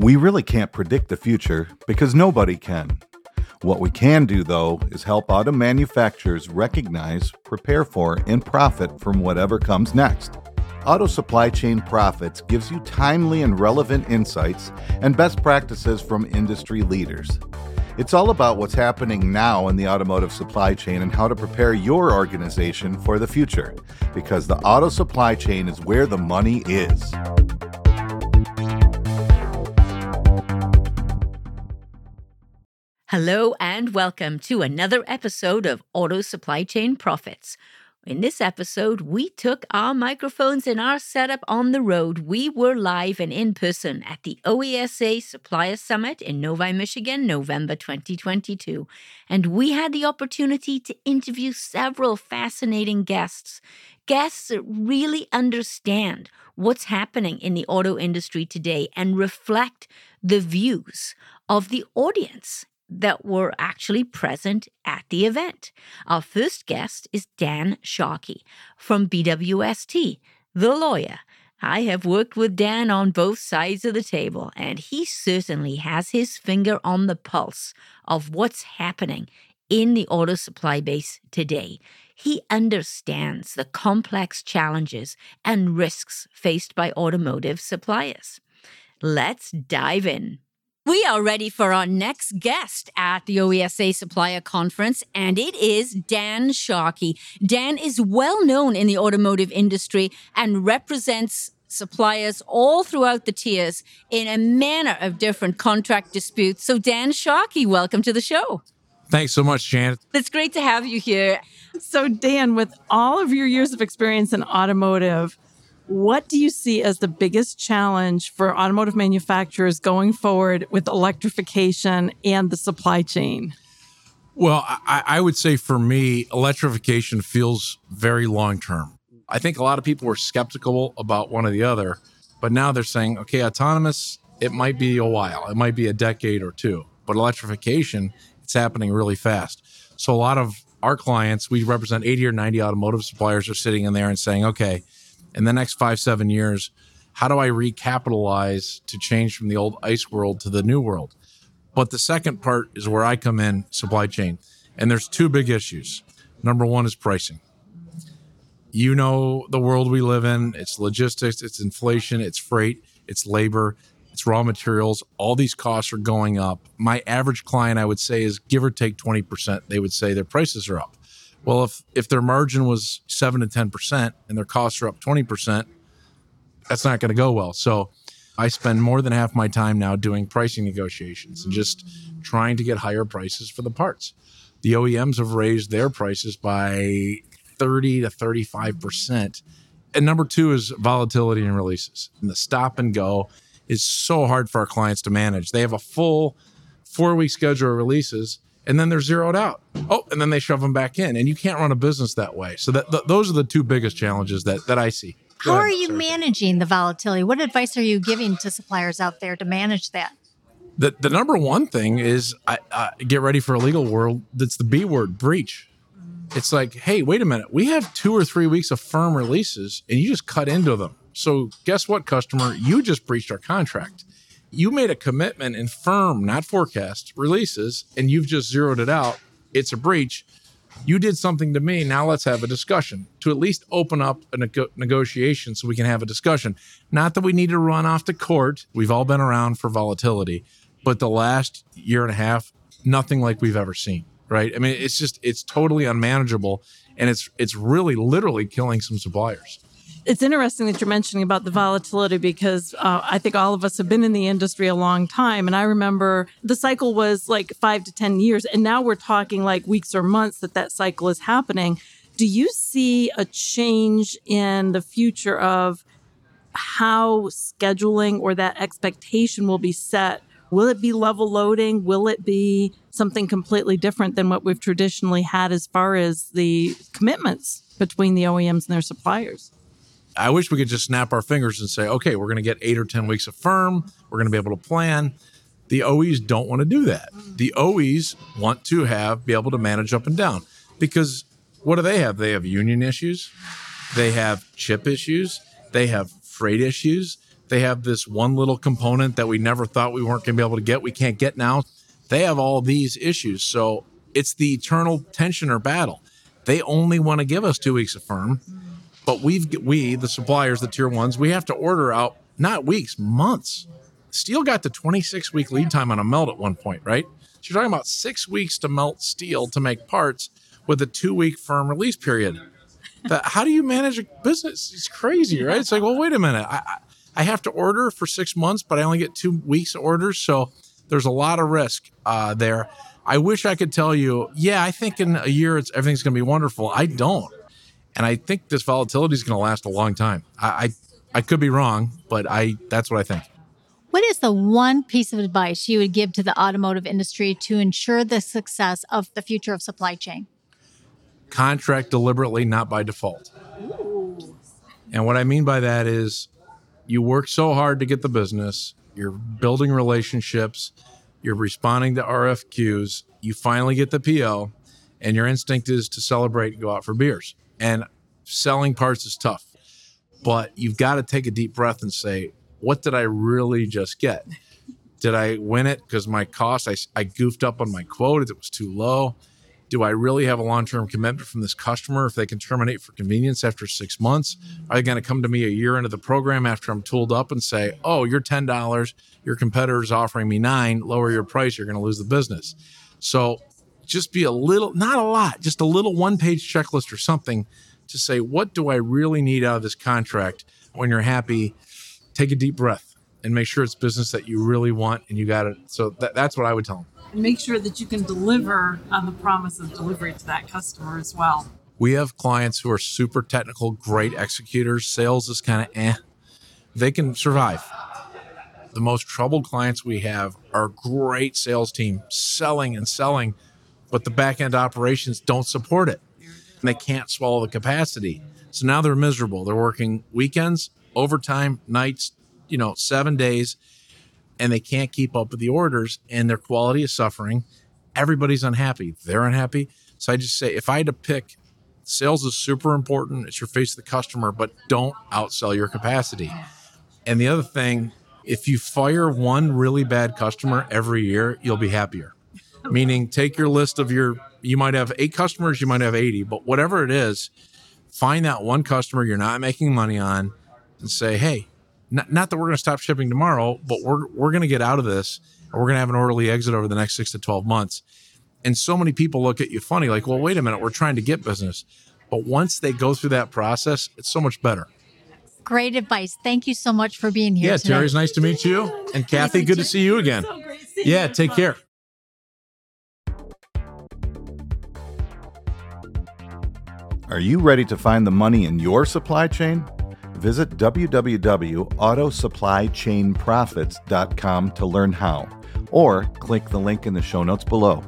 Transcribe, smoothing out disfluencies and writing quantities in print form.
We really can't predict the future because nobody can. What we can do, though, is help auto manufacturers recognize, prepare for, and profit from whatever comes next. Auto Supply Chain Profits gives you timely and relevant insights and best practices from industry leaders. It's all about what's happening now in the automotive supply chain and how to prepare your organization for the future, because the auto supply chain is where the money is. Hello and welcome to another episode of Auto Supply Chain Profits. In this episode, we took our microphones and our setup on the road. We were live and in person at the OESA Supplier Summit in Novi, Michigan, November 2022. And we had the opportunity to interview several fascinating guests that really understand what's happening in the auto industry today and reflect the views of the audience that were actually present at the event. Our first guest is Dan Sharkey from BWST, the lawyer. I have worked with Dan on both sides of the table, and he certainly has his finger on the pulse of what's happening in the auto supply base today. He understands the complex challenges and risks faced by automotive suppliers. Let's dive in. We are ready for our next guest at the OESA Supplier Conference, and it is Dan Sharkey. Dan is well known in the automotive industry and represents suppliers all throughout the tiers in a manner of different contract disputes. So Dan Sharkey, welcome to the show. Thanks so much, Janet. It's great to have you here. So Dan, with all of your years of experience in automotive, what do you see as the biggest challenge for automotive manufacturers going forward with electrification and the supply chain? Well, I would say for me, electrification feels very long-term. I think a lot of people were skeptical about one or the other, but now they're saying, okay, autonomous, it might be a while. It might be a decade or two, but electrification, it's happening really fast. So a lot of our clients, we represent 80 or 90 automotive suppliers, are sitting in there and saying, okay, in the next 5-7 years, how do I recapitalize to change from the old ICE world to the new world? But the second part is where I come in, supply chain. And there's two big issues. Number one is pricing. You know the world we live in. It's logistics, it's inflation, it's freight, it's labor, it's raw materials. All these costs are going up. My average client, I would say, is give or take 20%. They would say their prices are up. Well, if their margin was 7 to 10% and their costs are up 20%, that's not going to go well. So I spend more than half my time now doing pricing negotiations and just trying to get higher prices for the parts. The OEMs have raised their prices by 30 to 35%. And number two is volatility in releases. And the stop and go is so hard for our clients to manage. They have a full 4-week schedule of releases, and then they're zeroed out. Oh, and then they shove them back in. And you can't run a business that way. So those are the two biggest challenges that I see. How are you managing the volatility? What advice are you giving to suppliers out there to manage that? The number one thing is get ready for a legal world. That's the B word, breach. It's like, hey, wait a minute. We have 2 or 3 weeks of firm releases, and you just cut into them. So guess what, customer? You just breached our contract. You made a commitment in firm, not forecast, releases, and you've just zeroed it out. It's a breach. You did something to me. Now let's have a discussion to at least open up a negotiation so we can have a discussion. Not that we need to run off to court. We've all been around for volatility, but the last year and a half, nothing like we've ever seen, right? I mean, it's totally unmanageable, and it's really literally killing some suppliers. It's interesting that you're mentioning about the volatility because I think all of us have been in the industry a long time. And I remember the cycle was like 5 to 10 years. And now we're talking like weeks or months that cycle is happening. Do you see a change in the future of how scheduling or that expectation will be set? Will it be level loading? Will it be something completely different than what we've traditionally had as far as the commitments between the OEMs and their suppliers? I wish we could just snap our fingers and say, okay, we're going to get 8 or 10 weeks of firm. We're going to be able to plan. The OEs don't want to do that. The OEs want to be able to manage up and down because what do they have? They have union issues. They have chip issues. They have freight issues. They have this one little component that we never thought we weren't going to be able to get. We can't get now. They have all these issues. So it's the eternal tension or battle. They only want to give us 2 weeks of firm, but we, the suppliers, the tier ones, we have to order out not weeks, months. Steel got the 26-week lead time on a melt at one point, right? So you're talking about 6 weeks to melt steel to make parts with a 2-week firm release period. How do you manage a business? It's crazy, right? It's like, well, wait a minute. I have to order for 6 months, but I only get 2 weeks of orders. So there's a lot of risk there. I wish I could tell you, yeah, I think in a year everything's going to be wonderful. I don't. And I think this volatility is going to last a long time. I could be wrong, but that's what I think. What is the one piece of advice you would give to the automotive industry to ensure the success of the future of supply chain? Contract deliberately, not by default. Ooh. And what I mean by that is you work so hard to get the business, you're building relationships, you're responding to RFQs, you finally get the PO, and your instinct is to celebrate and go out for beers. And selling parts is tough, but you've got to take a deep breath and say, what did I really just get? Did I win it because my cost, I goofed up on my quote, it was too low? Do I really have a long-term commitment from this customer if they can terminate for convenience after 6 months? Are they going to come to me a year into the program after I'm tooled up and say, oh, you're $10, your competitor's offering me $9, lower your price, you're going to lose the business. So just be a little, not a lot, just a little one-page checklist or something to say, what do I really need out of this contract? When you're happy, take a deep breath and make sure it's business that you really want and you got it. So that's what I would tell them. And make sure that you can deliver on the promise of delivery to that customer as well. We have clients who are super technical, great executors. Sales is kind of They can survive. The most troubled clients we have are a great sales team, selling, but the back-end operations don't support it. And they can't swallow the capacity. So now they're miserable. They're working weekends, overtime, nights, 7 days, and they can't keep up with the orders, and their quality is suffering. Everybody's unhappy. They're unhappy. So I just say, if I had to pick, sales is super important. It's your face to the customer, but don't outsell your capacity. And the other thing, if you fire one really bad customer every year, you'll be happier. Meaning, take your list of you might have 8 customers, you might have 80, but whatever it is, find that one customer you're not making money on and say, hey, not that we're going to stop shipping tomorrow, but we're going to get out of this, and we're going to have an orderly exit over the next 6 to 12 months. And so many people look at you funny, like, well, wait a minute, we're trying to get business. But once they go through that process, it's so much better. Great advice. Thank you so much for being here today. Terry's nice to meet you. And Kathy, good to see you again. So great seeing you. Take care. Are you ready to find the money in your supply chain? Visit www.autosupplychainprofits.com to learn how, or click the link in the show notes below.